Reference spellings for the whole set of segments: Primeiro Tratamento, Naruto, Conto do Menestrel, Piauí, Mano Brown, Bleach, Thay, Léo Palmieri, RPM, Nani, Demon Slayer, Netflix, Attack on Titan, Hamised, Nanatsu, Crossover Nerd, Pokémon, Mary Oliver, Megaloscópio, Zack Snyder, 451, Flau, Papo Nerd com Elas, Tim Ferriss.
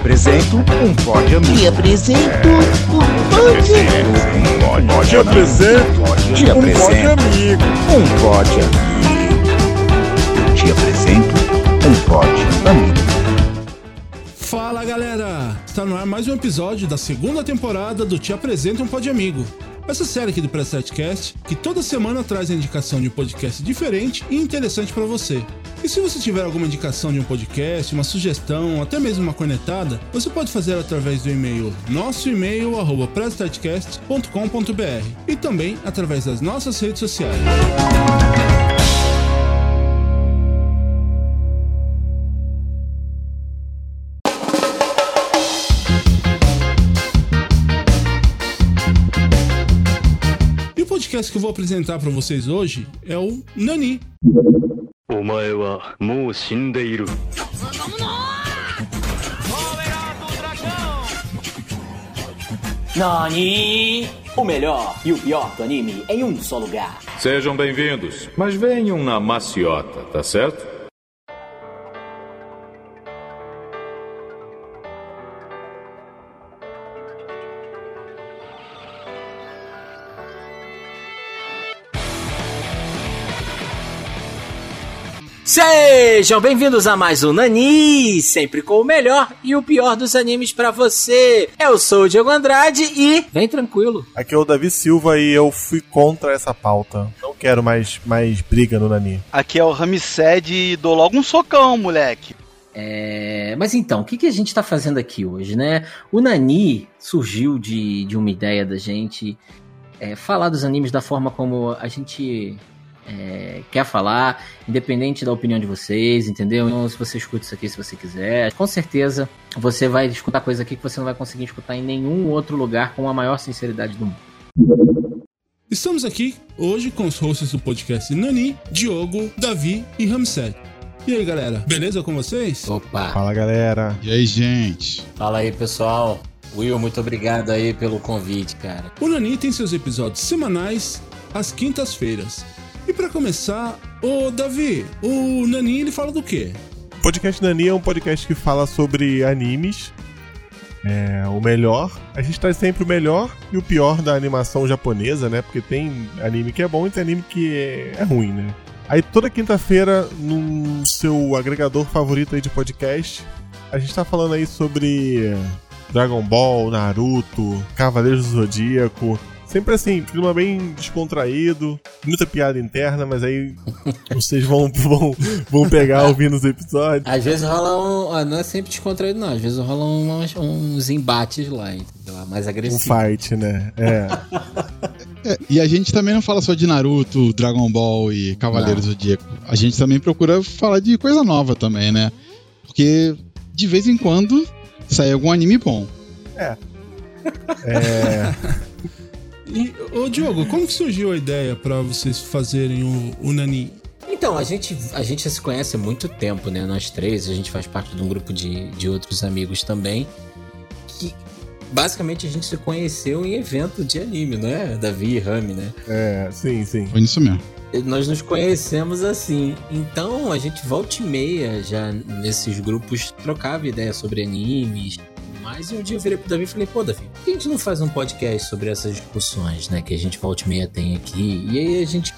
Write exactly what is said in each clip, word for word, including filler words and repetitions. apresento um pódio amigo. Te apresento um pódio amigo. Te apresento um pódio amigo. Um pódio amigo. Te apresento um pódio amigo. Fala galera! Está no ar mais um episódio da segunda temporada do Te Apresento um Pódio Amigo. Essa série aqui do Press Start Cast, que toda semana traz a indicação de um podcast diferente e interessante para você. E se você tiver alguma indicação de um podcast, uma sugestão, até mesmo uma cornetada, você pode fazer através do e-mail, nosso e-mail, arroba pressstartcast ponto com ponto br, e também através das nossas redes sociais. O podcast que eu vou apresentar para vocês hoje é o Nani. Nani, o melhor e o pior do anime em um só lugar. Sejam bem-vindos, mas venham na maciota, tá certo? Sejam bem-vindos a mais um Nani, sempre com o melhor e o pior dos animes pra você. Eu sou o Diego Andrade e vem tranquilo. Aqui é o Davi Silva e eu fui contra essa pauta. Não quero mais, mais briga no Nani. Aqui é o Hamised e dou logo um socão, moleque. É, mas então, o que, que a gente tá fazendo aqui hoje, né? O Nani surgiu de, de uma ideia da gente é, falar dos animes da forma como a gente... É, quer falar, independente da opinião de vocês, entendeu? Então, se você escuta isso aqui, se você quiser, com certeza você vai escutar coisa aqui que você não vai conseguir escutar em nenhum outro lugar com a maior sinceridade do mundo. Estamos aqui hoje com os hosts do podcast Nani, Diogo, Davi e Ramsés. E aí, galera? Beleza com vocês? Opa! Fala, galera! E aí, gente? Fala aí, pessoal! Will, muito obrigado aí pelo convite, cara. O Nani tem seus episódios semanais às quintas-feiras. E pra começar, ô Davi, o Nani, ele fala do quê? O podcast Nani é um podcast que fala sobre animes, é, o melhor. A gente traz sempre o melhor e o pior da animação japonesa, né? Porque tem anime que é bom e tem anime que é, é ruim, né? Aí toda quinta-feira, no seu agregador favorito aí de podcast, a gente tá falando aí sobre Dragon Ball, Naruto, Cavaleiros do Zodíaco... Sempre assim, clima bem descontraído, muita piada interna, mas aí vocês vão, vão, vão pegar ouvindo os episódios. Às vezes rola um... Não é sempre descontraído, não. Às vezes rola uns, uns embates lá, entendeu? Mais agressivos. Um fight, né? É. É, e a gente também não fala só de Naruto, Dragon Ball e Cavaleiros do Zodíaco. A gente também procura falar de coisa nova também, né? Porque de vez em quando sai algum anime bom. É. É... E, ô Diogo, como que surgiu a ideia pra vocês fazerem o, o Nani? Então, a gente, a gente já se conhece há muito tempo, né? Nós três, a gente faz parte de um grupo de, de outros amigos também. Que basicamente a gente se conheceu em evento de anime, não é? Davi e Rami, né? É, sim, sim. Foi isso mesmo. Nós nos conhecemos assim. Então, a gente volta e meia já nesses grupos, trocava ideia sobre animes. Mas um dia eu virei pro Davi e falei, pô Davi, por que a gente não faz um podcast sobre essas discussões, né, que a gente volta e meia tem aqui? E aí a gente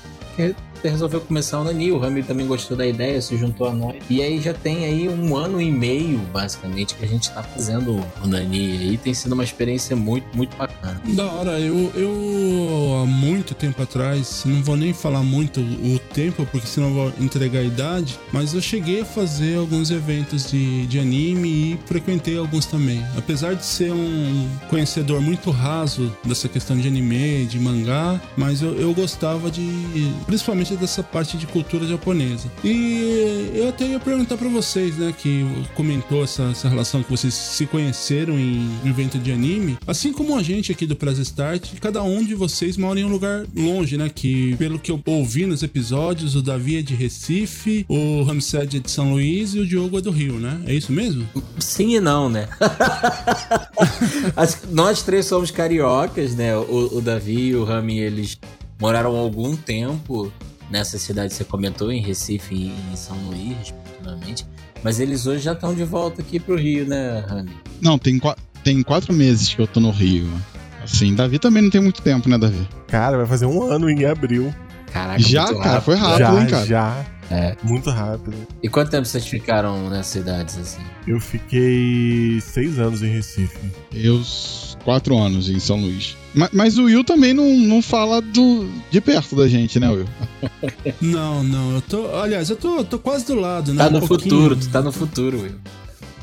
resolveu começar o Nani, o Rami também gostou da ideia, se juntou a nós. E aí já tem aí um ano e meio, basicamente, que a gente tá fazendo o Nani. E tem sido uma experiência muito, muito bacana. Da hora, eu, eu há muito tempo atrás, não vou nem falar muito o tempo, porque senão eu vou entregar a idade, mas eu cheguei a fazer alguns eventos de, de anime e frequentei alguns também. Apesar de ser um conhecedor muito raso dessa questão de anime, de mangá, mas eu, eu gostava de... principalmente dessa parte de cultura japonesa. E eu até ia perguntar pra vocês, né, que comentou essa, essa relação que vocês se conheceram em evento de anime, assim como a gente aqui do Press Start, cada um de vocês mora em um lugar longe, né, que pelo que eu ouvi nos episódios, o Davi é de Recife, o Hamised é de São Luís e o Diogo é do Rio, né? É isso mesmo? Sim e não, né? Nós três somos cariocas, né? O, o Davi e o Rami, eles moraram algum tempo nessa cidade, você comentou, em Recife e em São Luís, respectivamente. Mas eles hoje já estão de volta aqui pro Rio, né, Rani? Não, tem, tem quatro meses que eu tô no Rio. Assim, Davi também não tem muito tempo, né, Davi? Cara, vai fazer um ano em abril. Caraca, já, muito cara, rápido. Foi rápido, já, hein, cara? Já, é. Muito rápido. E quanto tempo vocês ficaram nessas cidades, assim? Eu fiquei seis anos em Recife. Eu, quatro anos em São Luís. Mas, mas o Will também não, não fala do, de perto da gente, né, Will? Não, não, eu tô... Aliás, eu tô, tô quase do lado, né? Tá no um futuro, tu tá no futuro, Will.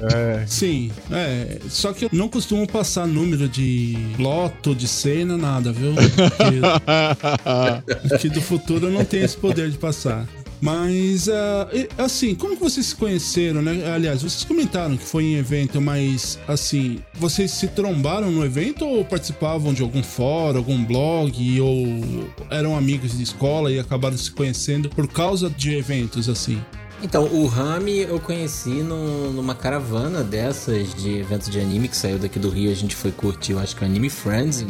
É. Sim, é. Só que eu não costumo passar número de loto, de cena, nada, viu? Porque aqui do futuro eu não tenho esse poder de passar. Mas, uh, assim, como que vocês se conheceram, né? Aliás, vocês comentaram que foi em evento, mas, assim, vocês se trombaram no evento ou participavam de algum fórum, algum blog, ou eram amigos de escola e acabaram se conhecendo por causa de eventos, assim? Então, o Rami eu conheci no, numa caravana dessas de eventos de anime que saiu daqui do Rio. A gente foi curtir, eu acho que o Anime Friends em,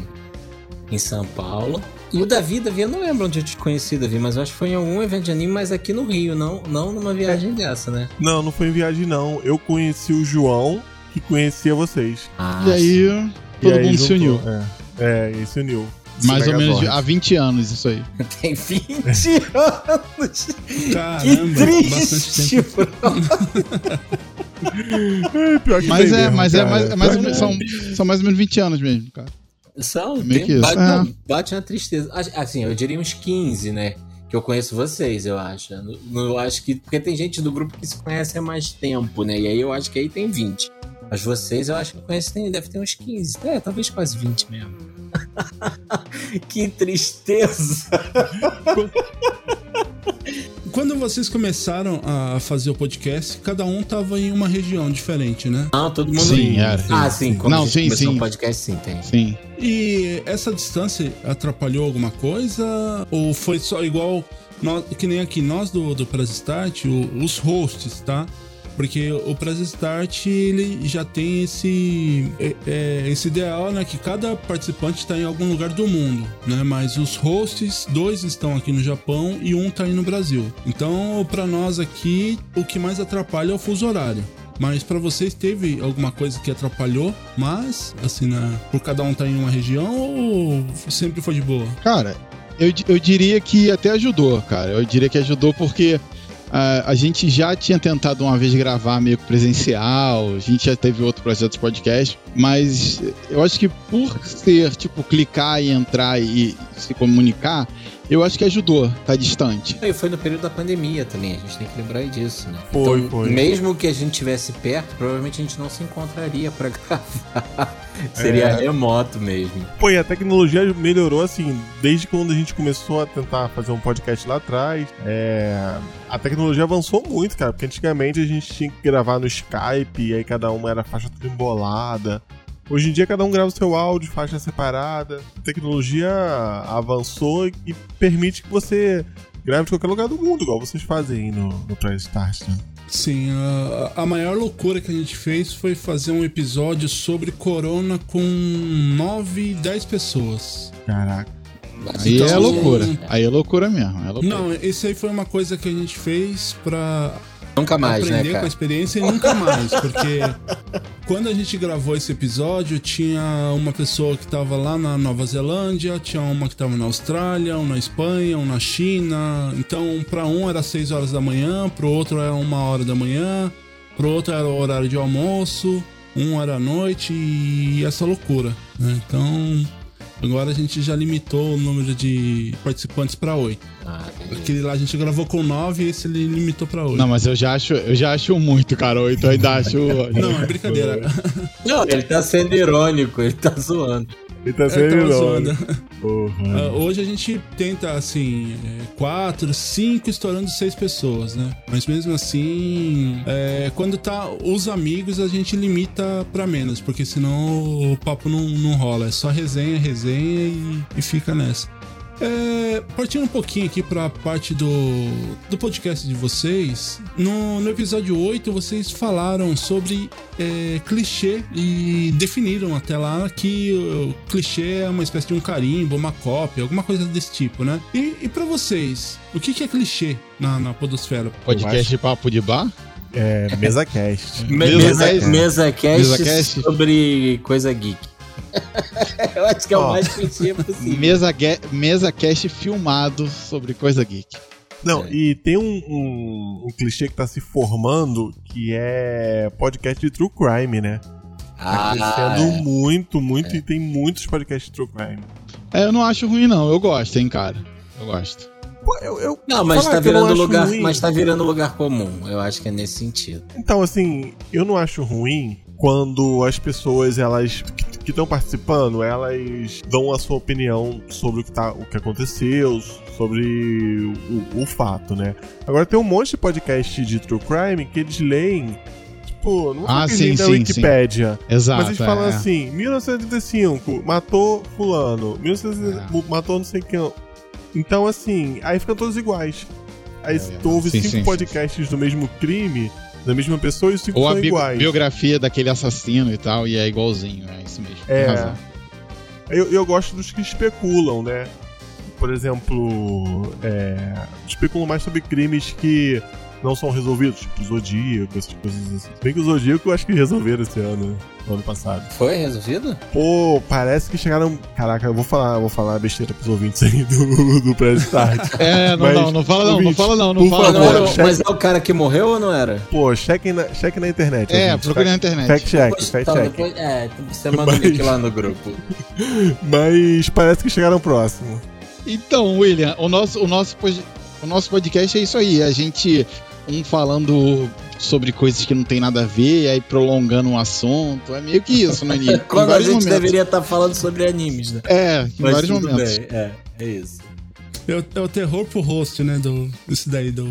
em São Paulo. E o Davi, Davi, eu não lembro onde eu te conheci, Davi, mas eu acho que foi em algum evento de anime, mas aqui no Rio, não, não numa viagem dessa, né? Não, não foi em viagem, não. Eu conheci o João, que conhecia vocês. Ah, e aí, sim. todo e aí, mundo juntou. se uniu. É, é, se uniu. Mais ou menos há vinte anos isso aí. Tem vinte anos? Caramba, que triste, bro. É pior que mas é, mesmo, mas é, mas, é mais ou menos, são, são mais ou menos vinte anos mesmo, cara. São, é meio que isso. Bate, é. bate na tristeza. Assim, eu diria uns quinze, né? Que eu conheço vocês, eu acho. Eu acho que... Porque tem gente do grupo que se conhece há mais tempo, né? E aí eu acho que aí tem vinte. Mas vocês, eu acho que eu conheço, tem, deve ter uns quinze. É, talvez quase vinte mesmo. Que tristeza! Quando vocês começaram a fazer o podcast, cada um tava em uma região diferente, né? Ah, todo mundo... Sim, era. Ah, sim. Quando Não, a gente sim, começou sim. o podcast, sim, tem. Sim. E essa distância atrapalhou alguma coisa? Ou foi só igual... Nós, que nem aqui, nós do, do Press Start, o, os hosts, tá? Porque o Press Start, ele já tem esse, é, esse ideal, né? Que cada participante está em algum lugar do mundo, né? Mas os hosts, dois estão aqui no Japão e um está aí no Brasil. Então, para nós aqui, o que mais atrapalha é o fuso horário. Mas para vocês, teve alguma coisa que atrapalhou? Mas, assim, né? Por cada um estar tá em uma região ou sempre foi de boa? Cara, eu, eu diria que até ajudou, cara. Eu diria que ajudou porque... Uh, a gente já tinha tentado uma vez gravar meio que presencial, a gente já teve outro projeto de podcast, mas eu acho que por ser, tipo, clicar e entrar e se comunicar, eu acho que ajudou, tá distante. E foi no período da pandemia também, a gente tem que lembrar disso, né? Foi, então, foi. Mesmo que a gente estivesse perto, provavelmente a gente não se encontraria pra gravar. Seria é. remoto mesmo. Pô, e a tecnologia melhorou, assim, desde quando a gente começou a tentar fazer um podcast lá atrás. É... A tecnologia avançou muito, cara, porque antigamente a gente tinha que gravar no Skype, e aí cada uma era faixa embolada. Hoje em dia cada um grava o seu áudio, faixa separada. A tecnologia avançou e permite que você grave de qualquer lugar do mundo, igual vocês fazem aí no, no Press Start, né? Sim, a, a maior loucura que a gente fez foi fazer um episódio sobre corona com nove, dez pessoas. Caraca. Aí então, é loucura. Aí é loucura mesmo. É loucura. Não, isso aí foi uma coisa que a gente fez pra... Nunca mais, aprender, né, cara? Com a experiência e nunca mais, porque quando a gente gravou esse episódio, tinha uma pessoa que tava lá na Nova Zelândia, tinha uma que tava na Austrália, um na Espanha, um na China. Então, pra um era seis horas da manhã, pro outro era uma hora da manhã, pro outro era o horário de almoço, um era à noite e essa loucura, né? Então... Agora a gente já limitou o número de participantes pra oito. Ah, aquele lá a gente gravou com nove e esse ele limitou pra oito. Não, mas eu já acho, eu já acho muito, cara. oito eu ainda acho. Não, é brincadeira. Não, ele tá sendo irônico, ele tá zoando. Ele tá sendo é, irônico. Uhum. Hoje a gente tenta, assim, quatro, cinco, estourando seis pessoas, né? Mas mesmo assim, é, quando tá os amigos, a gente limita pra menos, porque senão o papo não, não rola. É só resenha, resenha e, e fica nessa. É, partindo um pouquinho aqui pra parte do, do podcast de vocês, no, no episódio oito vocês falaram sobre é, clichê e definiram até lá que o, o clichê é uma espécie de um carimbo, uma cópia, alguma coisa desse tipo, né? E, e pra vocês, o que, que é clichê na, na podosfera? Podcast de papo de bar? É, mesa cast. Mesa, mesa, mesa, cast mesa cast sobre coisa geek. Eu acho que é o mais clichê possível. Mesa, mesa cast filmado sobre coisa geek. Não, é. E tem um, um, um clichê que tá se formando, que é podcast de true crime, né? Tá ah, crescendo é. muito, muito, é. E tem muitos podcasts de true crime. É, eu não acho ruim não, eu gosto, hein, cara. Eu gosto. Pô, eu, eu não, mas tá, virando eu não lugar, mas tá virando lugar comum, eu acho que é nesse sentido. Então, assim, eu não acho ruim quando as pessoas, elas que estão participando, elas dão a sua opinião sobre o que, tá, o que aconteceu, sobre o, o fato, né? Agora tem um monte de podcast de true crime que eles leem, tipo, não ah, sim, da sim, Wikipédia. Sim. Exato, mas eles é. falam assim, mil novecentos e trinta e cinco, matou fulano, mil novecentos e trinta e cinco, é. matou não sei quem. Então, assim, aí ficam todos iguais. Aí é, tu ouve sim, cinco sim, podcasts sim. do mesmo crime, da mesma pessoa, e os cinco ou são a bi- iguais. Biografia daquele assassino e tal, e é igualzinho, é isso mesmo. É. Tem razão. Eu, eu gosto dos que especulam, né? Por exemplo, é, especulam mais sobre crimes que não são resolvidos, tipo Zodíaco, essas coisas assim. Bem que o Zodíaco eu acho que resolveram esse ano, ano passado. Foi resolvido? Pô, parece que chegaram... Caraca, eu vou falar, vou falar besteira pros ouvintes aí do, do Press Start. É, não, mas, não, não fala não, não fala não, não fala não. Favor, não cheque... Mas é o cara que morreu ou não era? Pô, cheque na, cheque na internet. É, procure na internet. Cheque, cheque, cheque. Tá, depois, é, você manda o mas... link lá no grupo. Mas parece que chegaram próximo. Então, William, o nosso, o nosso, o nosso podcast é isso aí, a gente... Um falando sobre coisas que não tem nada a ver, e aí prolongando um assunto. É meio que isso, Nani. Quando a gente momentos. deveria estar tá falando sobre animes, né? É, em Mas vários momentos. Bem. É, é isso. É o terror pro host, né? Do, isso daí do...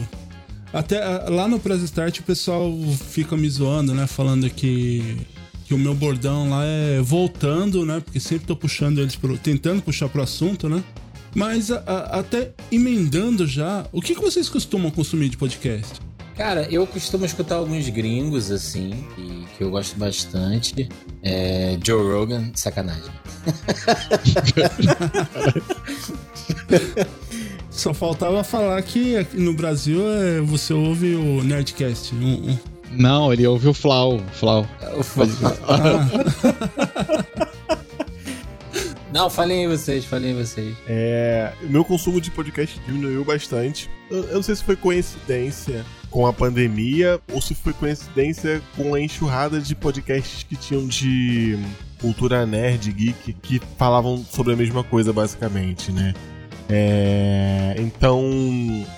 Até lá no Press Start o pessoal fica me zoando, né? Falando que, que o meu bordão lá é voltando, né? Porque sempre tô puxando eles, pro, tentando puxar pro assunto, né? Mas a, a, até emendando já, o que, que vocês costumam consumir de podcast? Cara, eu costumo escutar alguns gringos, assim, que, que eu gosto bastante. É, Joe Rogan, sacanagem. Só faltava falar que no Brasil é, você ouve o Nerdcast. Um, um. Não, ele ouve o Flau. Flau. O Flau. Ah. Não, falei em vocês, falei em vocês. É, o meu consumo de podcast diminuiu bastante. Eu, eu não sei se foi coincidência com a pandemia ou se foi coincidência com a enxurrada de podcasts que tinham de cultura nerd, geek, que falavam sobre a mesma coisa, basicamente, né? É, então,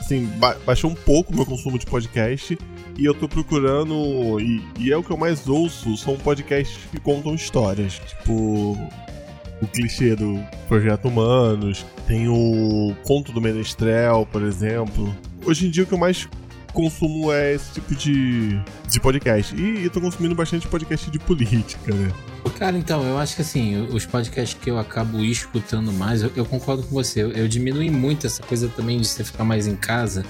assim, ba- baixou um pouco o meu consumo de podcast e eu tô procurando... E, e é o que eu mais ouço, são podcasts que contam histórias, tipo... O clichê do Projeto Humanos, tem o Conto do Menestrel, por exemplo. Hoje em dia o que eu mais consumo é esse tipo de, de podcast. E eu tô consumindo bastante podcast de política, né? Cara, então, eu acho que assim, os podcasts que eu acabo escutando mais, eu, eu concordo com você, eu, eu diminui muito essa coisa também de você ficar mais em casa.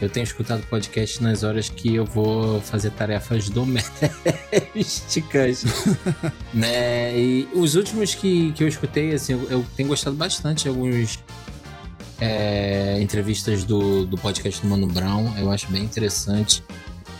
Eu tenho escutado podcast nas horas que eu vou fazer tarefas domésticas. Né? E os últimos que, que eu escutei, assim, eu, eu tenho gostado bastante de algumas é, entrevistas do, do podcast do Mano Brown. Eu acho bem interessante.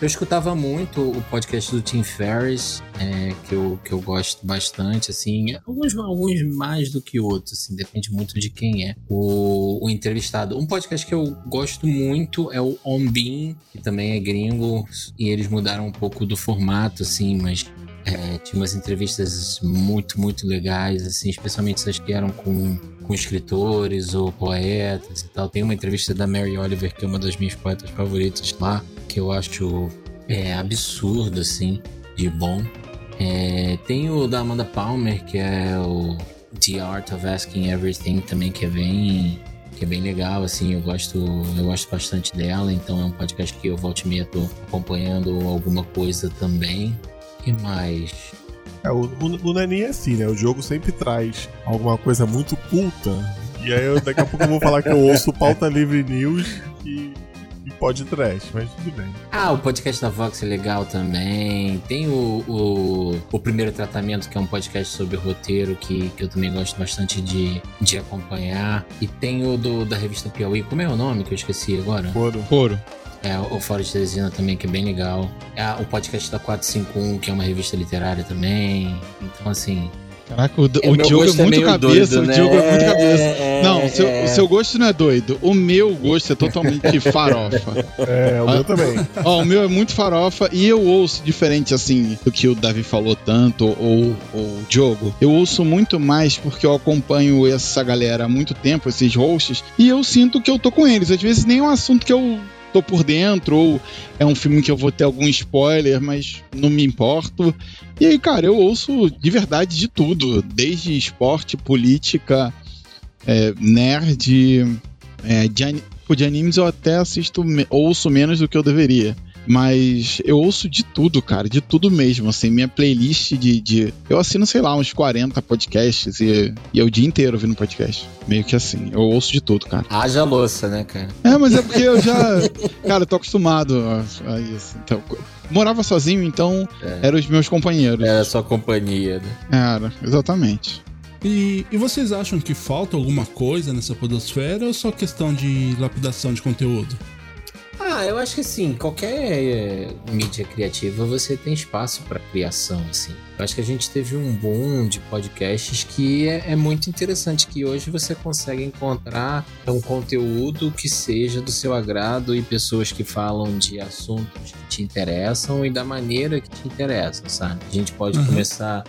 Eu escutava muito o podcast do Tim Ferriss, é, que, eu, que eu gosto bastante, assim, alguns, alguns mais do que outros, assim, depende muito de quem é o, o entrevistado. Um podcast que eu gosto muito é o On Being, que também é gringo, e eles mudaram um pouco do formato, assim, mas é, tinha umas entrevistas muito, muito legais, assim, especialmente essas que eram com, com escritores ou poetas e tal. Tem uma entrevista da Mary Oliver, que é uma das minhas poetas favoritas lá, que eu acho é, absurdo, assim, de bom. É, tem o da Amanda Palmer, que é o The Art of Asking Everything também, que é bem, que é bem legal, assim, eu gosto, eu gosto bastante dela, então é um podcast que eu volta e meia tô acompanhando alguma coisa também. O que mais? É, o, o, o Nani é assim, né? O Diogo sempre traz alguma coisa muito culta, e aí eu, daqui a pouco eu vou falar que eu ouço Pauta Livre News e... Pode trash, mas tudo bem. Ah, o podcast da Vox é legal também. Tem o, o, o Primeiro Tratamento, que é um podcast sobre roteiro, que, que eu também gosto bastante de, de acompanhar. E tem o do, da revista Piauí, como é o nome que eu esqueci agora? Foro. Foro. É, o Fora de Teresina também, que é bem legal. É, o podcast da quatro cinco um, que é uma revista literária também. Então, assim... Caraca, o, é, o Diogo é muito é cabeça, doido, né? O Diogo é muito cabeça. É, não, seu, é. o seu gosto não é doido. O meu gosto é totalmente farofa. É, o ah, meu também. Ó, o meu é muito farofa e eu ouço diferente, assim, do que o Davi falou tanto, ou, ou o Diogo. Eu ouço muito mais porque eu acompanho essa galera há muito tempo, esses hosts, e eu sinto que eu tô com eles. Às vezes nem é um assunto que eu... tô por dentro, ou é um filme que eu vou ter algum spoiler, mas não me importo. E aí, cara, eu ouço de verdade de tudo, desde esporte, política, é, nerd, é, de, de animes eu até assisto, ouço menos do que eu deveria. Mas eu ouço de tudo, cara, de tudo mesmo, assim, minha playlist de... de eu assino, sei lá, uns quarenta podcasts e, e é o dia inteiro ouvindo podcast. Meio que assim, eu ouço de tudo, cara. Haja louça, né, cara? É, mas é porque eu já... cara, eu tô acostumado a, a isso, então... Morava sozinho, então é. eram os meus companheiros. Era a sua companhia, né? Era, exatamente. E, e vocês acham que falta alguma coisa nessa podosfera ou só questão de lapidação de conteúdo? Ah, eu acho que assim, qualquer mídia criativa você tem espaço para criação, assim. Eu acho que a gente teve um boom de podcasts que é, é muito interessante, que hoje você consegue encontrar um conteúdo que seja do seu agrado e pessoas que falam de assuntos que te interessam e da maneira que te interessam, sabe? A gente pode uhum. começar...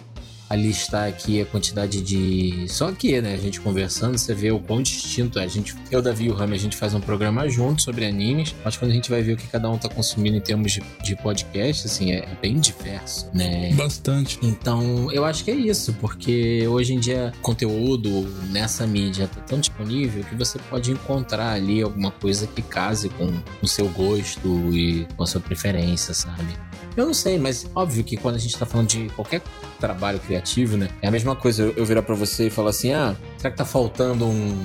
a listar aqui a quantidade de... Só que, né, a gente conversando, você vê o quão distinto é. A gente, eu, Davi e o Rami, a gente faz um programa junto sobre animes, mas quando a gente vai ver o que cada um tá consumindo em termos de, de podcast, assim, é bem diverso, né? Bastante. Então, eu acho que é isso, porque hoje em dia, conteúdo nessa mídia tá tão disponível que você pode encontrar ali alguma coisa que case com o seu gosto e com a sua preferência, sabe? Eu não sei, mas óbvio que quando a gente tá falando de qualquer trabalho criativo, né? É a mesma coisa eu virar pra você e falar assim, ah, será que tá faltando um,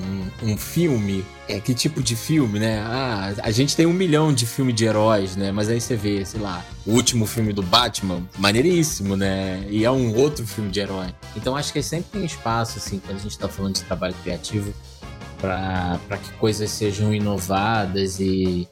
um filme? É, que tipo de filme, né? Ah, a gente tem um milhão de filmes de heróis, né? Mas aí você vê, sei lá, o último filme do Batman, maneiríssimo, né? E é um outro filme de herói. Então acho que sempre tem espaço, assim, quando a gente tá falando de trabalho criativo, pra, pra que coisas sejam inovadas e...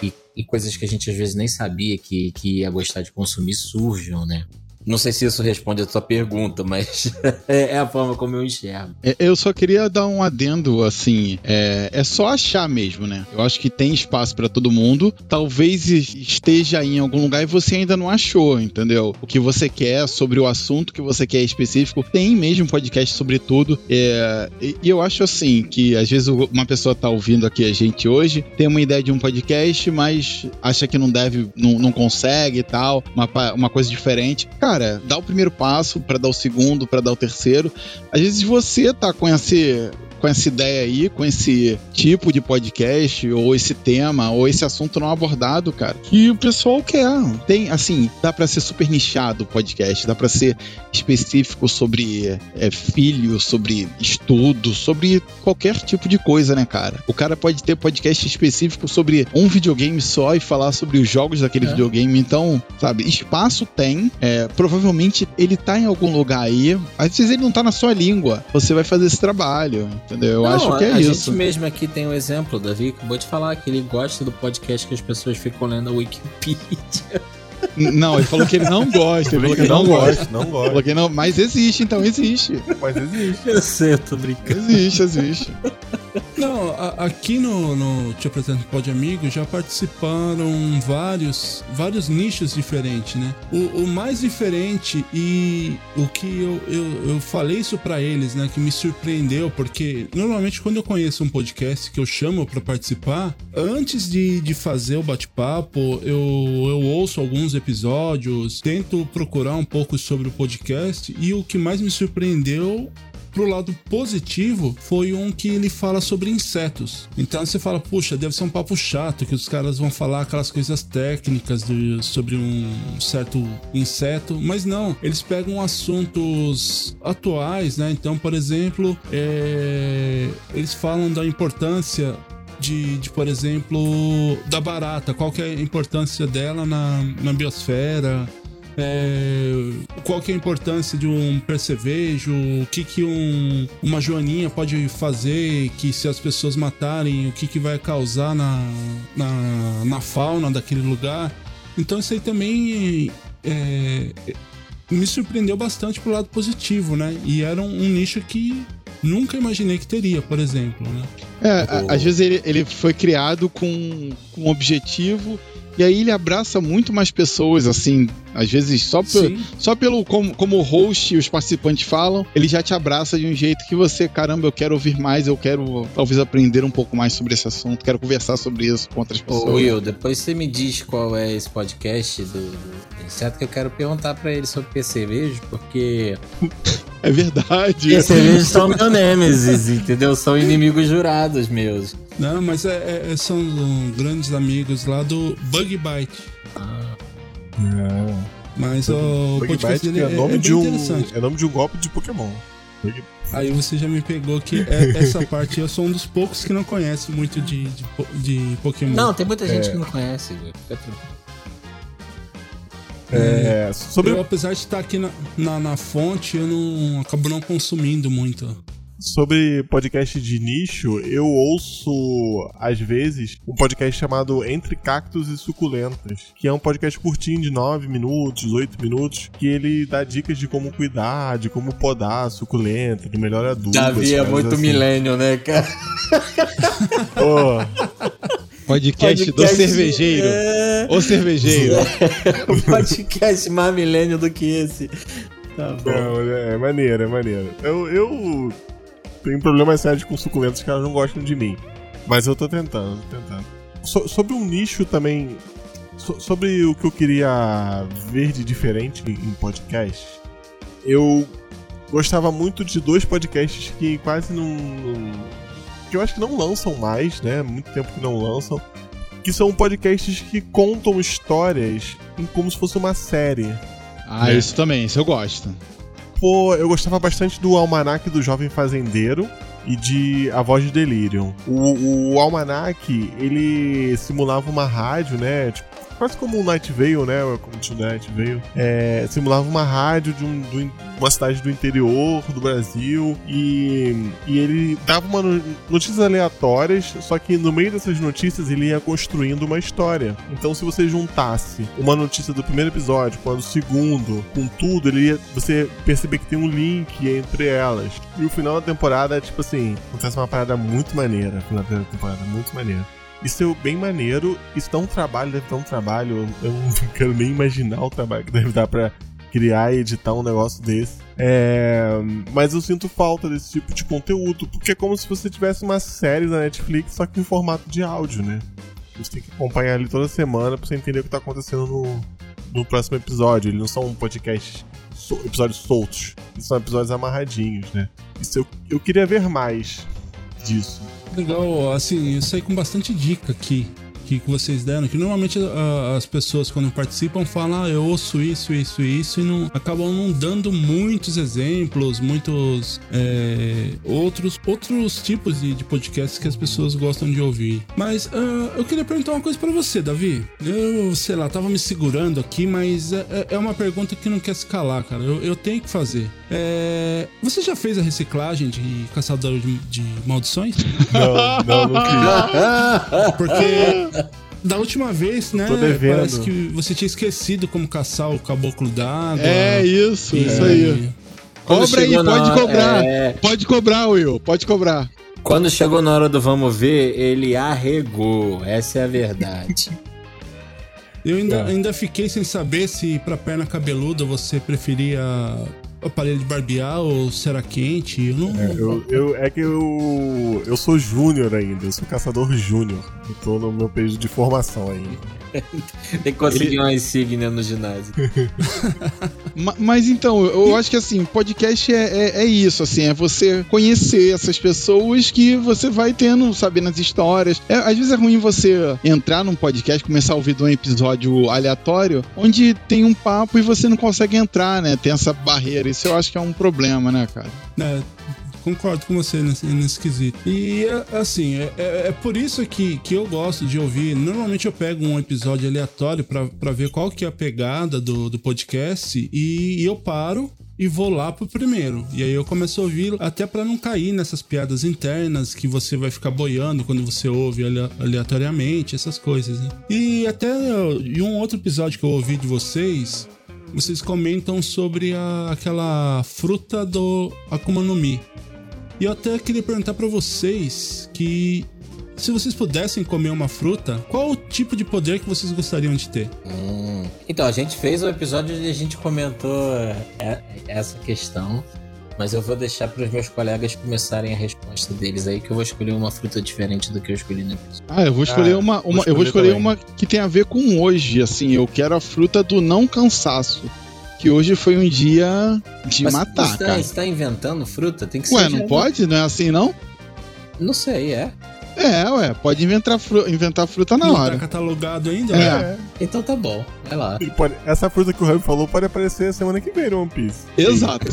E, e coisas que a gente às vezes nem sabia que, que ia gostar de consumir surjam, né? Não sei se isso responde a sua pergunta, mas é a forma como eu enxergo. Eu só queria dar um adendo, assim, é, é só achar mesmo, né? Eu acho que tem espaço pra todo mundo, talvez esteja aí em algum lugar e você ainda não achou, entendeu? O que você quer, sobre o assunto que você quer específico, tem mesmo podcast sobre tudo, é, e, e eu acho assim, que às vezes uma pessoa tá ouvindo aqui a gente hoje, tem uma ideia de um podcast, mas acha que não deve, não, não consegue e tal, uma, uma coisa diferente. Cara, dá o primeiro passo pra dar o segundo, pra dar o terceiro. Às vezes você tá com esse... com essa ideia aí, com esse tipo de podcast, ou esse tema, ou esse assunto não abordado, cara, que o pessoal quer. Tem, assim, dá pra ser super nichado o podcast, dá pra ser específico sobre é, filho, sobre estudo, sobre qualquer tipo de coisa, né, cara? O cara pode ter podcast específico sobre um videogame só e falar sobre os jogos daquele é. videogame, então, sabe, espaço tem, é, provavelmente ele tá em algum lugar aí, às vezes ele não tá na sua língua, você vai fazer esse trabalho. Entendeu? Eu não, acho que é a isso. A gente mesmo aqui tem um exemplo, Davi, que eu vou te falar que ele gosta do podcast que as pessoas ficam lendo a Wikipedia. Não, ele falou que ele não gosta. Ele falou que ele não gosta. Não gosta. Não, mas existe, então existe. Mas existe. Eu sei, eu tô brincando. Existe, existe. Não, a, aqui no, no Te Apresento Pod Amigo já participaram vários, vários nichos diferentes, né? O, o mais diferente e o que eu, eu, eu falei isso pra eles, né? Que me surpreendeu, porque normalmente quando eu conheço um podcast que eu chamo pra participar, antes de, de fazer o bate-papo, eu, eu ouço alguns episódios, tento procurar um pouco sobre o podcast e o que mais me surpreendeu... pro lado positivo, foi um que ele fala sobre insetos. Então você fala, puxa, deve ser um papo chato, que os caras vão falar aquelas coisas técnicas de, sobre um certo inseto, mas não, eles pegam assuntos atuais, né? Então, por exemplo, é... eles falam da importância De, de, por exemplo, da barata, qual que é a importância dela na, na biosfera, é, qual que é a importância de um percevejo, o que que um, uma joaninha pode fazer, que se as pessoas matarem, o que que vai causar na, na, na fauna daquele lugar. Então isso aí também é, me surpreendeu bastante pro lado positivo, né? E era um, um nicho que nunca imaginei que teria, por exemplo, né? É, o... às vezes ele, ele foi criado com, com um objetivo e aí ele abraça muito mais pessoas, assim, às vezes só, por, só pelo como, como o host e os participantes falam, ele já te abraça de um jeito que você, caramba, eu quero ouvir mais, eu quero talvez aprender um pouco mais sobre esse assunto, quero conversar sobre isso com outras pessoas. Ô Will, depois você me diz qual é esse podcast do, do Inseto, que eu quero perguntar pra ele sobre percevejo, porque... É verdade. Percevejos são meu nêmesis, entendeu? São inimigos jurados meus. Não, mas é, é, são grandes amigos lá do Bug Bite. Ah, não. Mas o Bug Bite é, é nome é de um, é nome de um golpe de Pokémon. Bug... Aí você já me pegou que é, essa parte eu sou um dos poucos que não conhece muito de, de, de Pokémon. Não, tem muita gente é... que não conhece. É, sobre... eu, apesar de estar aqui na, na, na fonte, eu não acabo não consumindo muito. Sobre podcast de nicho, eu ouço, às vezes, um podcast chamado Entre Cactos e Suculentas, que é um podcast curtinho de nove minutos, oito minutos, que ele dá dicas de como cuidar, de como podar a suculenta, de melhor adubo. Davi é muito assim. Milênio, né, cara? Oh. Podcast, podcast do cervejeiro. É... O cervejeiro. É um podcast mais milênio do que esse. Tá bom. Não, é, é maneiro, é maneiro. Eu, eu tenho problemas sérios com suculentos que elas não gostam de mim. Mas eu tô tentando, tô tentando. So, sobre um nicho também. So, sobre o que eu queria ver de diferente em podcast, eu gostava muito de dois podcasts que quase não. não que eu acho que não lançam mais, né? Muito tempo que não lançam. Que são podcasts que contam histórias em como se fosse uma série. Ah, né? Isso também, isso eu gosto. Pô, eu gostava bastante do Almanac do Jovem Fazendeiro e de A Voz de Delirium. O, o Almanac, ele simulava uma rádio, né? Tipo, quase como o Night Vale, né? Como o Night Vale. É, simulava uma rádio de um, do, uma cidade do interior do Brasil e, e ele dava uma, notícias aleatórias, só que no meio dessas notícias ele ia construindo uma história. Então, se você juntasse uma notícia do primeiro episódio com a do segundo, com tudo, ele ia, você perceber que tem um link entre elas. E o final da temporada é tipo assim: acontece uma parada muito maneira. Final da temporada muito maneira. Isso é bem maneiro, isso dá um trabalho, deve dar um trabalho, eu não quero nem imaginar o trabalho que deve dar pra criar e editar um negócio desse. É... Mas eu sinto falta desse tipo de conteúdo, porque é como se você tivesse uma série da Netflix, só que em formato de áudio, né? Você tem que acompanhar ali toda semana pra você entender o que tá acontecendo no, no próximo episódio. Eles não são um podcast, so... episódios soltos, eles são episódios amarradinhos, né? Isso eu, eu queria ver mais disso. Legal, assim, eu saí com bastante dica aqui que vocês deram, que normalmente a, as pessoas quando participam falam, ah, eu ouço isso, isso, isso, e não, acabam não dando muitos exemplos, muitos é, outros, outros tipos de, de podcasts que as pessoas gostam de ouvir. Mas uh, eu queria perguntar uma coisa pra você, Davi. Eu, sei lá, tava me segurando aqui, mas é, é uma pergunta que não quer se calar, cara. Eu, eu tenho que fazer. É, você já fez a reciclagem de Caçador de, de Maldições? Não, não, não queria. Porque... Da última vez, né? Parece que você tinha esquecido como caçar o caboclo d'água. É isso, e... isso aí. Quando Cobra aí, na... pode cobrar. É... Pode cobrar, Will, pode cobrar. Quando chegou na hora do vamos ver, ele arregou. Essa é a verdade. Eu ainda, é. ainda fiquei sem saber se pra perna cabeluda você preferia aparelho de barbear ou cera quente. Eu não... É, eu, eu, é que eu eu sou júnior ainda, eu sou caçador júnior. Eu tô no meu período de formação ainda. Tem que conseguir Ele... uma insígnia no ginásio. mas, mas então, eu acho que assim, podcast é, é, é isso, assim, é você conhecer essas pessoas que você vai tendo, sabe, nas histórias. É, às vezes é ruim você entrar num podcast, começar a ouvir de um episódio aleatório, onde tem um papo e você não consegue entrar, né? Tem essa barreira. Isso eu acho que é um problema, né, cara? É, concordo com você nesse, nesse quesito. E, assim, é, é, é por isso que, que eu gosto de ouvir. Normalmente eu pego um episódio aleatório pra, pra ver qual que é a pegada do, do podcast e, e eu paro e vou lá pro primeiro. E aí eu começo a ouvir, até pra não cair nessas piadas internas que você vai ficar boiando quando você ouve aleatoriamente, essas coisas, né? E até em um outro episódio que eu ouvi de vocês, vocês comentam sobre a, aquela fruta do Akuma no Mi. E eu até queria perguntar pra vocês que, se vocês pudessem comer uma fruta, qual o tipo de poder que vocês gostariam de ter? Hum. Então, a gente fez um episódio onde a gente comentou essa questão, mas eu vou deixar para os meus colegas começarem a resposta deles aí, que eu vou escolher uma fruta diferente do que eu escolhi no episódio. Ah, eu vou escolher ah, uma, uma, vou escolher eu vou escolher também. Uma que tem a ver com hoje, assim, eu quero a fruta do não cansaço. Que hoje foi um dia de mas matar, você tá, cara. Você tá inventando fruta? Tem que ser. Ué, não pode? Não é assim, não? Não sei, é. É, ué, pode inventar, fru- inventar fruta na não hora. Não tá catalogado ainda, é. Né? É. Então tá bom, vai lá. Pode, essa fruta que o Rami falou pode aparecer semana que vem no One Piece. Exato.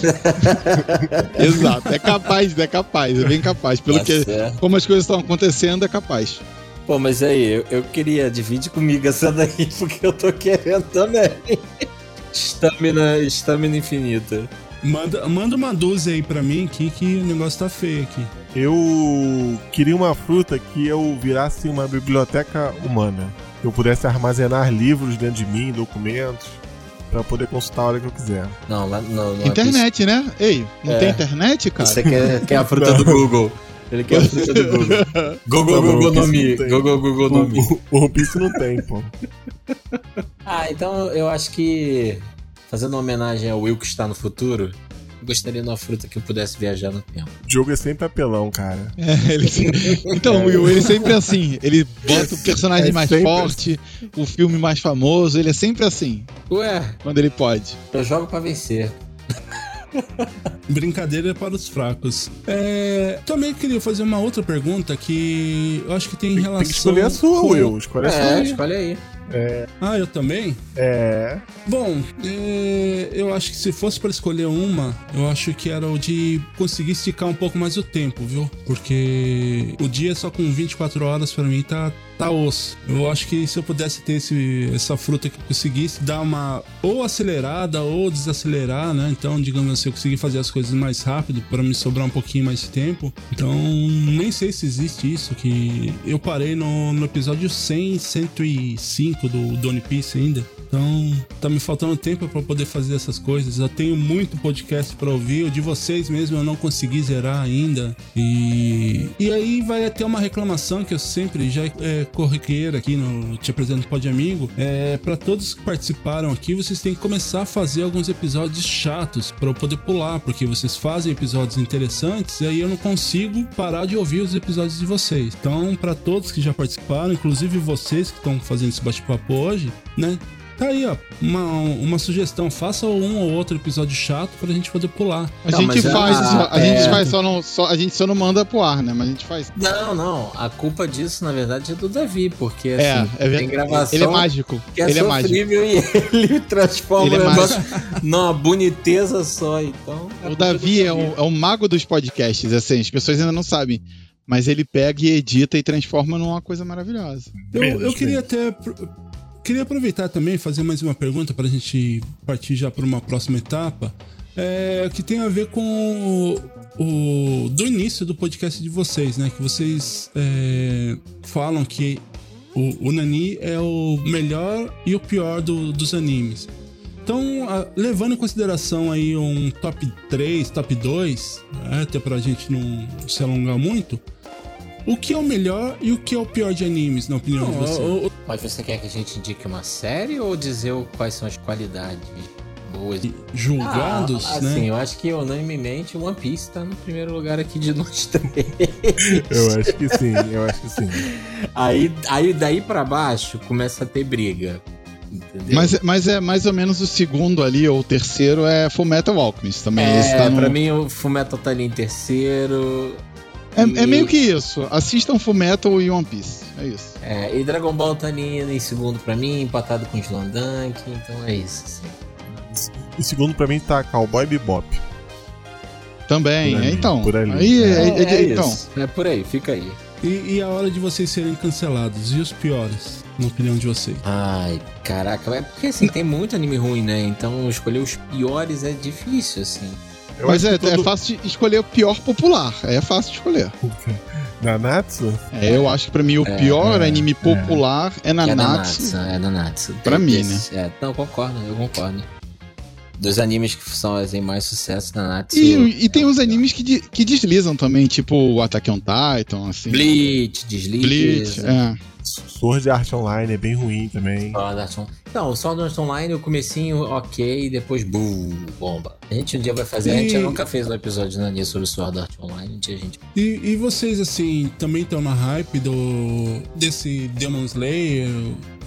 Exato, é capaz, é capaz, é bem capaz. Pelo tá que, certo. Como as coisas estão acontecendo, é capaz. Pô, mas aí, eu, eu queria, divide comigo essa daí, porque eu tô querendo também. Estamina, estamina infinita. Manda, manda uma dúzia aí pra mim que, que o negócio tá feio aqui. Eu queria uma fruta que eu virasse uma biblioteca humana. Que eu pudesse armazenar livros dentro de mim, documentos, pra poder consultar a hora que eu quiser. Não, não, não internet, é... né? Ei, não é. Tem internet, cara? Você quer, quer a fruta do Google. Ele quer a fruta do Google. Google, Google no Mi. Google, Google no Mi. O Piso não tem, pô. Ah, então eu acho que, fazendo uma homenagem ao Will que está no futuro, eu gostaria de uma fruta que eu pudesse viajar no tempo. O Diogo é sempre apelão, cara. É, ele sempre... Então, o Will, ele sempre é assim. Ele bota o personagem é mais forte, assim. O filme mais famoso, ele é sempre assim. Ué. Quando ele pode. Eu jogo pra vencer. Brincadeira para os fracos. É, também queria fazer uma outra pergunta que eu acho que tem, tem relação... Tem que escolher a sua, com... Will. Escolhe a sua. É, escolhe aí. É. Ah, eu também? É. Bom, é, eu acho que se fosse pra escolher uma, eu acho que era o de conseguir esticar um pouco mais o tempo, viu? Porque o dia só com vinte e quatro horas pra mim tá, tá osso. Eu acho que se eu pudesse ter esse, essa fruta que eu conseguisse dar uma ou acelerada ou desacelerar, né? Então, digamos assim, eu conseguir fazer as coisas mais rápido pra me sobrar um pouquinho mais de tempo. Então, nem sei se existe isso, que eu parei no, no episódio cem, cento e cinco Do, do One Piece ainda. Então, tá me faltando tempo pra poder fazer essas coisas. Eu tenho muito podcast pra ouvir. O de vocês mesmo eu não consegui zerar ainda. E, e aí vai até uma reclamação que eu sempre já é corriqueira aqui no Te Apresento Pod Amigo. É, pra todos que participaram aqui, vocês têm que começar a fazer alguns episódios chatos pra eu poder pular, porque vocês fazem episódios interessantes e aí eu não consigo parar de ouvir os episódios de vocês. Então, pra todos que já participaram, inclusive vocês que estão fazendo esse bate-papo hoje, né? Tá aí, ó, uma, uma sugestão. Faça um ou outro episódio chato pra gente poder pular. A não, gente faz, a, a é... gente faz só não, só, a gente só não manda pro ar, né? Mas a gente faz. Não, não. A culpa disso, na verdade, é do Davi, porque assim, é, é, tem gravação. Ele é mágico. Que é ele sofrível é mágico. E ele transforma ele é o negócio numa boniteza só, então. É o Davi é o, é o mago dos podcasts, assim, as pessoas ainda não sabem. Mas ele pega e edita e transforma numa coisa maravilhosa. Eu, eu queria até... Queria aproveitar também e fazer mais uma pergunta para a gente partir já para uma próxima etapa, é, que tem a ver com o, o... do início do podcast de vocês, né? Que vocês é, falam que o, o Nani é o melhor e o pior do, dos animes. Então, a, levando em consideração aí um top três, top dois, né, até pra gente não se alongar muito, o que é o melhor e o que é o pior de animes, na opinião não, de você? O, o... Mas você quer que a gente indique uma série ou dizer quais são as qualidades boas? Julgados, ah, assim, né? Assim, eu acho que unanimemente One Piece tá no primeiro lugar aqui de nós três. Eu acho que sim, eu acho que sim. Aí, aí daí pra baixo começa a ter briga. Mas, mas é mais ou menos o segundo ali, ou o terceiro, é Full Metal Alchemist também. É, esse tá no... pra mim o Full Metal tá ali em terceiro. É, e... é meio que isso. Assistam Full Metal e One Piece. É isso. É, e Dragon Ball tá ali em segundo pra mim, empatado com o Slandank, então é isso. Assim. E segundo pra mim tá Cowboy Bebop. Também, ali, é, então. Por ali. Aí, é, é, é, é, é então. Isso. É por aí, fica aí. E, e a hora de vocês serem cancelados? E os piores, na opinião de vocês? Ai, caraca, é porque assim, tem muito anime ruim, né? Então escolher os piores é difícil, assim. Eu Mas é, todo... é fácil de escolher o pior popular. É fácil de escolher. Nanatsu? É, eu acho que pra mim o é, pior é, anime popular é, é Nanatsu. É Nanatsu. É pra mim, né? É, não, concordo, eu concordo. Dos animes que fazem mais sucesso, Nanatsu. E, e tem é, uns animes que, de, que deslizam também, tipo Attack on Titan, assim. Bleach, desliza. Bleach, é. Sword Art Online é bem ruim também. Sword Art Online. Não, Sword Art Online, o comecinho, ok, depois, bum, bomba. A gente um dia vai fazer, e... a gente nunca fez um episódio na Nani sobre Sword Art Online, um dia a gente... E, e vocês, assim, também estão na hype do... desse Demon Slayer,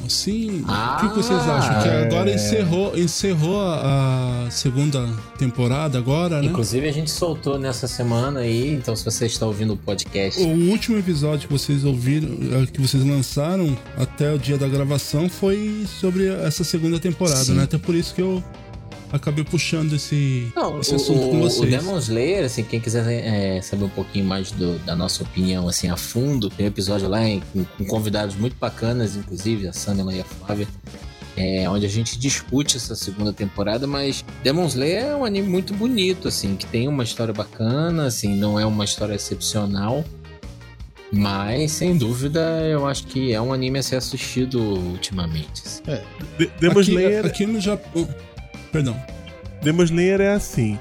assim? Ah, o que vocês acham? Que agora é... encerrou, encerrou a segunda temporada agora, né? Inclusive, a gente soltou nessa semana aí, então se você está ouvindo o podcast... O último episódio que vocês ouviram, que vocês lançaram, lançaram até o dia da gravação foi sobre essa segunda temporada, sim, né? Até por isso que eu acabei puxando esse, não, esse assunto o, com vocês. O Demon Slayer, assim, quem quiser é, saber um pouquinho mais do, da nossa opinião, assim, a fundo, tem um episódio lá em, com, com convidados muito bacanas, inclusive a Sandra e a Flávia, é, onde a gente discute essa segunda temporada, mas Demon Slayer é um anime muito bonito, assim, que tem uma história bacana, assim, não é uma história excepcional, mas, sem dúvida, eu acho que é um anime a ser assistido ultimamente. É. Demon Slayer... Aqui, aqui no Japão... Perdão. Demon Slayer é assim.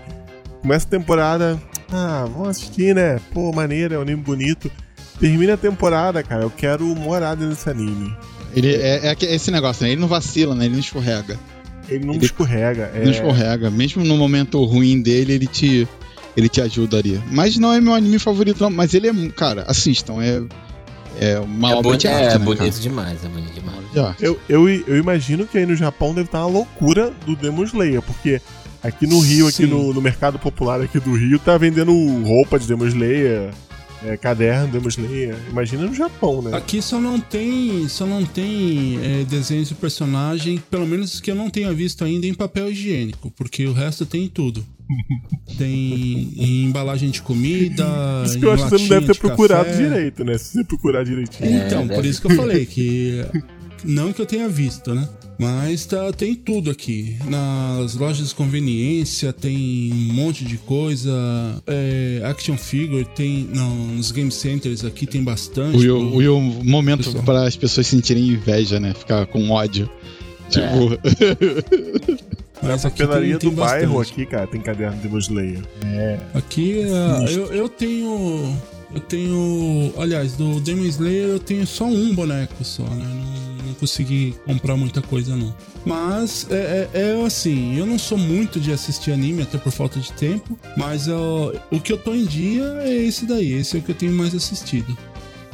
Começa a temporada... Ah, vamos assistir, né? Pô, maneiro, é um anime bonito. Termina a temporada, cara. Eu quero morar nesse anime. Ele é, é esse negócio, né? Ele não vacila, né? Ele não escorrega. Ele não ele escorrega. É... Não escorrega. Mesmo no momento ruim dele, ele te... Ele te ajudaria. Mas não é meu anime favorito, não. Mas ele é... Cara, assistam. É, é uma é obra boni- de arte, é, né, bonito cara? Demais. É bonito demais. É. Eu, eu, eu imagino que aí no Japão deve estar uma loucura do Demon Slayer. Porque aqui no Rio, sim, aqui no, no mercado popular aqui do Rio, tá vendendo roupa de Demon Slayer, é, caderno Demon Slayer. Imagina no Japão, né? Aqui só não tem, só não tem é, desenhos de personagem, pelo menos que eu não tenha visto ainda, em papel higiênico. Porque o resto tem tudo. Tem embalagem de comida. Isso que eu acho que você não deve ter de procurado café direito, né? Se você procurar direitinho. Então, é, por isso que eu falei que... Não que eu tenha visto, né? Mas tá, tem tudo aqui. Nas lojas de conveniência tem um monte de coisa. É, action figure tem... Não, nos game centers aqui tem bastante. E o, pro... o momento para as pessoas sentirem inveja, né? Ficar com ódio. Tipo... É. Mas a papelaria do bastante bairro aqui, cara, tem caderno de Slayer. É. Aqui, uh, eu, eu tenho... Eu tenho... Aliás, do Demon Slayer eu tenho só um boneco só, né? Não, não consegui comprar muita coisa, não. Mas, é, é, é assim, eu não sou muito de assistir anime, até por falta de tempo. Mas eu, o que eu tô em dia é esse daí. Esse é o que eu tenho mais assistido.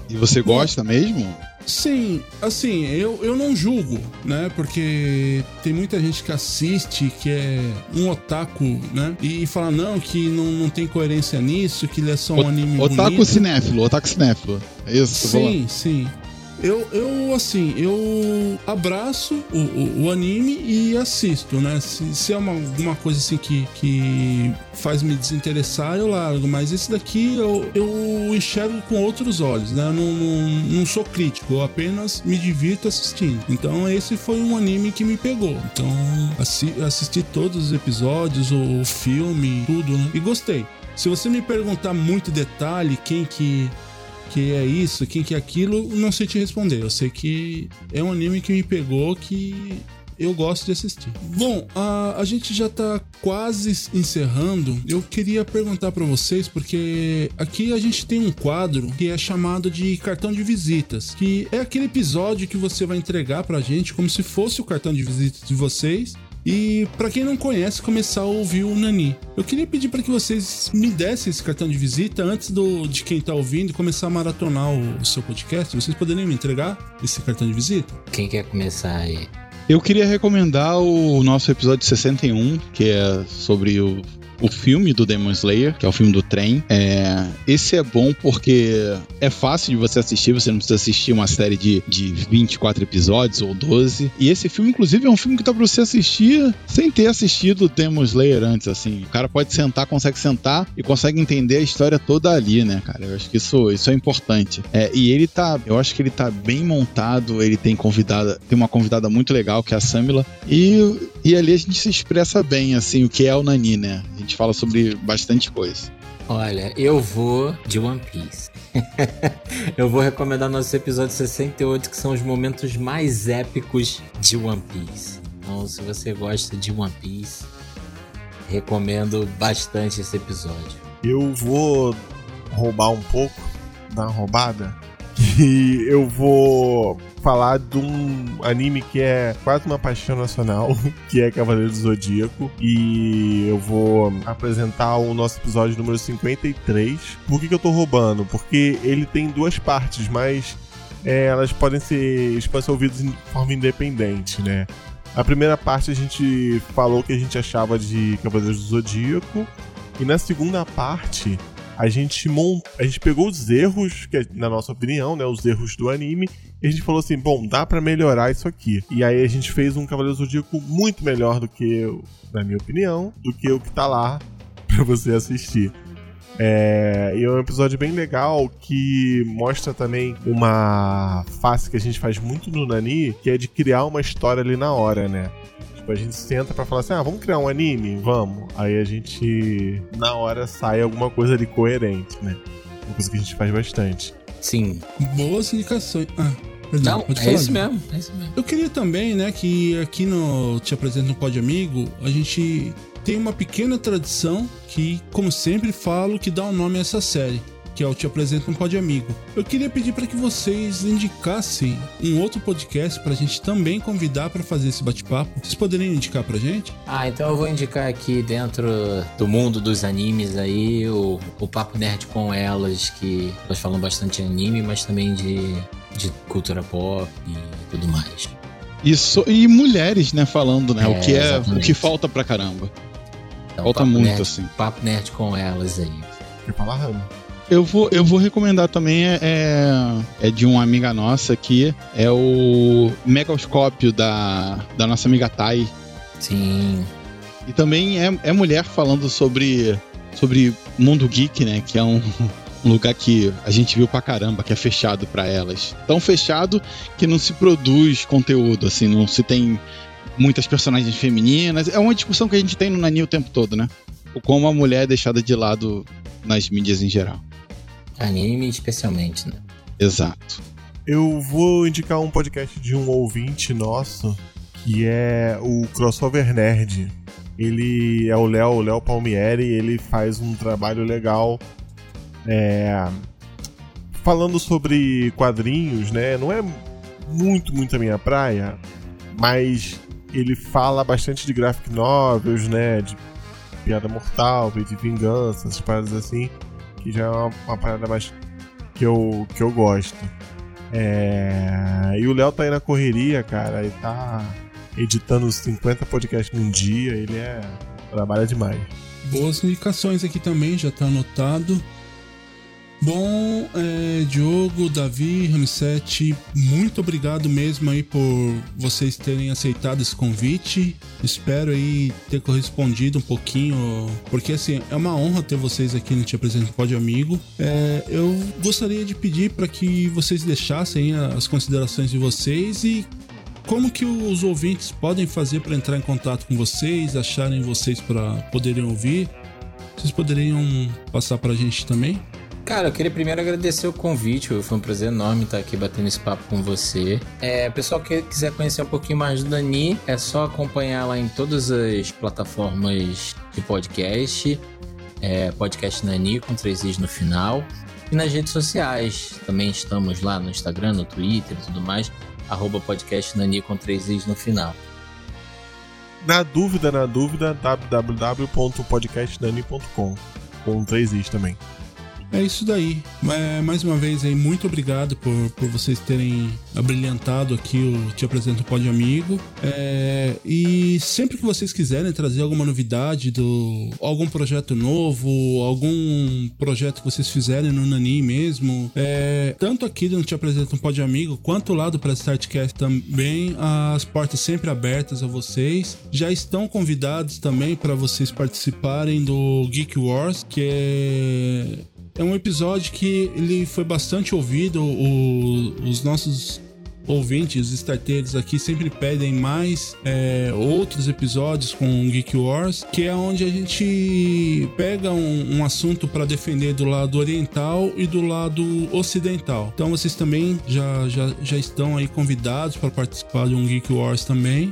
E você gosta mesmo? Sim, assim, eu, eu não julgo, né? Porque tem muita gente que assiste, que é um otaku, né? E fala, não, que não, não tem coerência nisso, que ele é só um o, anime otaku bonito. Cinéfilo, otaku cinéfilo. É isso, sim, falando. Sim. Eu, eu, assim, eu abraço o, o, o anime e assisto, né? Se, se é uma, alguma coisa, assim, que, que faz me desinteressar, eu largo. Mas esse daqui eu, eu enxergo com outros olhos, né? Eu não, não, não sou crítico, eu apenas me divirto assistindo. Então, esse foi um anime que me pegou. Então, assi- assisti todos os episódios, o, o filme, tudo, né? E gostei. Se você me perguntar muito detalhe, quem que... que é isso, quem que é aquilo, não sei te responder. Eu sei que é um anime que me pegou, que eu gosto de assistir. Bom, a, a gente já tá quase encerrando. Eu queria perguntar pra vocês, porque aqui a gente tem um quadro que é chamado de cartão de visitas, que é aquele episódio que você vai entregar pra gente como se fosse o cartão de visitas de vocês. E pra quem não conhece, começar a ouvir o Nani. Eu queria pedir pra que vocês me dessem esse cartão de visita antes do, de quem tá ouvindo começar a maratonar o, o seu podcast. Vocês poderiam me entregar esse cartão de visita? Quem quer começar aí? Eu queria recomendar o nosso episódio sessenta e um, que é sobre o, o filme do Demon Slayer, que é o filme do trem. É, esse é bom porque é fácil de você assistir, você não precisa assistir uma série de, de vinte e quatro episódios ou doze. E esse filme, inclusive, é um filme que dá pra você assistir sem ter assistido Demon Slayer antes, assim. O cara pode sentar, consegue sentar e consegue entender a história toda ali, né, cara? Eu acho que isso, isso é importante. É, e ele tá, eu acho que ele tá bem montado, ele tem convidada, tem uma convidada muito legal, que é a Samila, e, e ali a gente se expressa bem, assim, o que é o Nani, né? A gente fala sobre bastante coisa. Olha, eu vou de One Piece. Eu vou recomendar nosso episódio sessenta e oito, que são os momentos mais épicos de One Piece. Então, se você gosta de One Piece, recomendo bastante esse episódio. Eu vou roubar um pouco, dar uma roubada, e eu vou falar de um anime que é quase uma paixão nacional, que é Cavaleiros do Zodíaco, e eu vou apresentar o nosso episódio número cinquenta e três. Por que que eu tô roubando? Porque ele tem duas partes, mas é, elas podem ser, elas podem ser ouvidas de forma independente, né? A primeira parte a gente falou o que a gente achava de Cavaleiros do Zodíaco, e na segunda parte a gente, mont... a gente pegou os erros, que é, na nossa opinião, né, os erros do anime, e a gente falou assim, bom, dá pra melhorar isso aqui. E aí a gente fez um Cavaleiro Zodíaco muito melhor do que, na minha opinião, do que o que tá lá pra você assistir. É... E é um episódio bem legal que mostra também uma face que a gente faz muito no Nani, que é de criar uma história ali na hora, né? A gente senta pra falar assim, ah, vamos criar um anime? Vamos. Aí a gente, na hora, sai alguma coisa ali coerente, né? Uma coisa que a gente faz bastante. Sim. Boas indicações. Ah, perdão. Não, é isso mesmo, é isso mesmo. Eu queria também, né, que aqui no Te Apresento no Pod Amigo, a gente tem uma pequena tradição que, como sempre falo, que dá o um nome a essa série, que é o Te Apresento no Pod Amigo. Eu queria pedir para que vocês indicassem um outro podcast para a gente também convidar para fazer esse bate-papo. Vocês poderiam indicar para gente? Ah, então eu vou indicar aqui dentro do mundo dos animes aí o, o Papo Nerd com Elas, que elas falam bastante de anime, mas também de, de cultura pop e tudo mais. E, so, e mulheres, né, falando, né? É, o que é, o que falta pra caramba. Então, falta muito, nerd, assim. Papo Nerd com Elas aí. Eu falava, né? Eu vou, eu vou recomendar também, é, é de uma amiga nossa aqui, é o Megaloscópio da, da nossa amiga Thay. Sim. E também é, é mulher falando sobre, sobre mundo geek, né? Que é um, um lugar que a gente viu pra caramba, que é fechado pra elas. Tão fechado que não se produz conteúdo, assim, não se tem muitas personagens femininas. É uma discussão que a gente tem no Nani o tempo todo, né? Como a mulher é deixada de lado nas mídias em geral. Anime especialmente, né? Exato. Eu vou indicar um podcast de um ouvinte nosso, que é o Crossover Nerd. Ele é o Léo, Léo Palmieri, ele faz um trabalho legal é, falando sobre quadrinhos, né? Não é muito, muito a minha praia, mas ele fala bastante de graphic novels, né? De piada mortal, de vingança, essas paradas assim, que já é uma, uma parada mais que eu, que eu gosto. É... E o Léo tá aí na correria, cara, ele tá editando cinquenta podcasts num dia, ele é... trabalha demais. Boas indicações aqui também, já tá anotado. Bom, é, Diogo, Davi, Hamised, muito obrigado mesmo aí por vocês terem aceitado esse convite. Espero aí ter correspondido um pouquinho, porque assim, é uma honra ter vocês aqui no Te Apresento Pod Amigo. É, eu gostaria de pedir para que vocês deixassem as considerações de vocês e como que os ouvintes podem fazer para entrar em contato com vocês, acharem vocês para poderem ouvir. Vocês poderiam passar para a gente também? Cara, eu queria primeiro agradecer o convite, foi um prazer enorme estar aqui batendo esse papo com você. É, pessoal que quiser conhecer um pouquinho mais do Nani, é só acompanhar lá em todas as plataformas de podcast, é, podcast Nani com três i's no final, e nas redes sociais, também estamos lá no Instagram, no Twitter e tudo mais, arroba podcast Nani com três i's no final. Na dúvida, na dúvida, w w w ponto podcast nani ponto com, com três i's também. é isso daí. É, mais uma vez, aí, muito obrigado por, por vocês terem abrilhantado aqui o Te Apresento o Pod Amigo. É, e sempre que vocês quiserem trazer alguma novidade, do, algum projeto novo, algum projeto que vocês fizerem no Nani mesmo, é, tanto aqui do Te Apresento o Pod Amigo, quanto lá do Press Start Cast também, as portas sempre abertas a vocês. Já estão convidados também para vocês participarem do Geek Wars, que é... é um episódio que ele foi bastante ouvido, o, os nossos ouvintes, os starteiros aqui sempre pedem mais é, outros episódios com Geek Wars, que é onde a gente pega um, um assunto para defender do lado oriental e do lado ocidental. Então vocês também já, já, já estão aí convidados para participar de um Geek Wars também,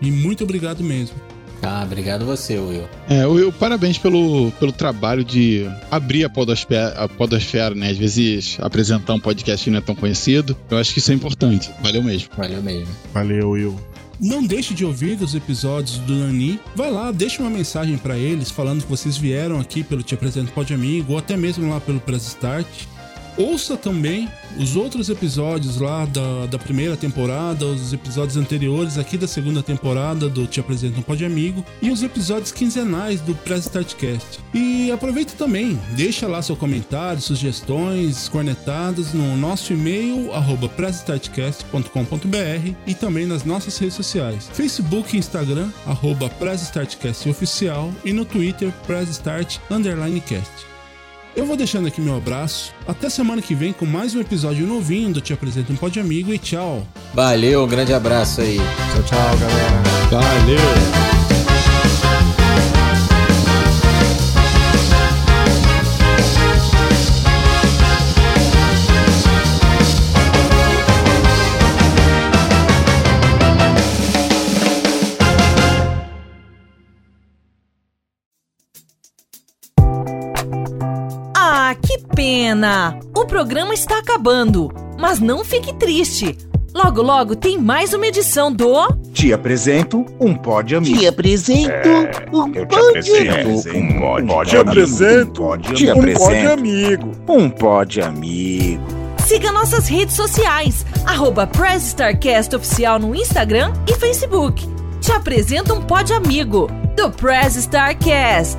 e muito obrigado mesmo. Ah, obrigado você, Will. É, Will, parabéns pelo, pelo trabalho de abrir a podosfera, a podosfera, né? Às vezes apresentar um podcast que não é tão conhecido. Eu acho que isso é importante. Valeu mesmo. Valeu mesmo. Valeu, Will. Não deixe de ouvir os episódios do Nani. Vai lá, deixa uma mensagem pra eles falando que vocês vieram aqui pelo Te Apresento Pod Amigo, ou até mesmo lá pelo Press Start. Ouça também os outros episódios lá da, da primeira temporada, os episódios anteriores aqui da segunda temporada do Te Apresento um Pod Amigo e os episódios quinzenais do Press Start Cast. E aproveita também, deixa lá seu comentário, sugestões, cornetadas no nosso e-mail, arroba pressstartcast ponto com ponto br, e também nas nossas redes sociais, Facebook e Instagram, arroba pressstartcastoficial, e no Twitter, pressstartunderlinecast. Eu vou deixando aqui meu abraço. Até semana que vem com mais um episódio novinho do Te Apresento um Pod Amigo, e tchau. Valeu, um grande abraço aí. Tchau, tchau, galera. Valeu. Pena! O programa está acabando, mas não fique triste. Logo, logo tem mais uma edição do... Te apresento um pod amigo. Te apresento um pod amigo. Te apresento um pod amigo. Um pod amigo. Siga nossas redes sociais, arroba Press Start Cast Oficial no Instagram e Facebook. Te apresento um pod amigo do Press Start Cast.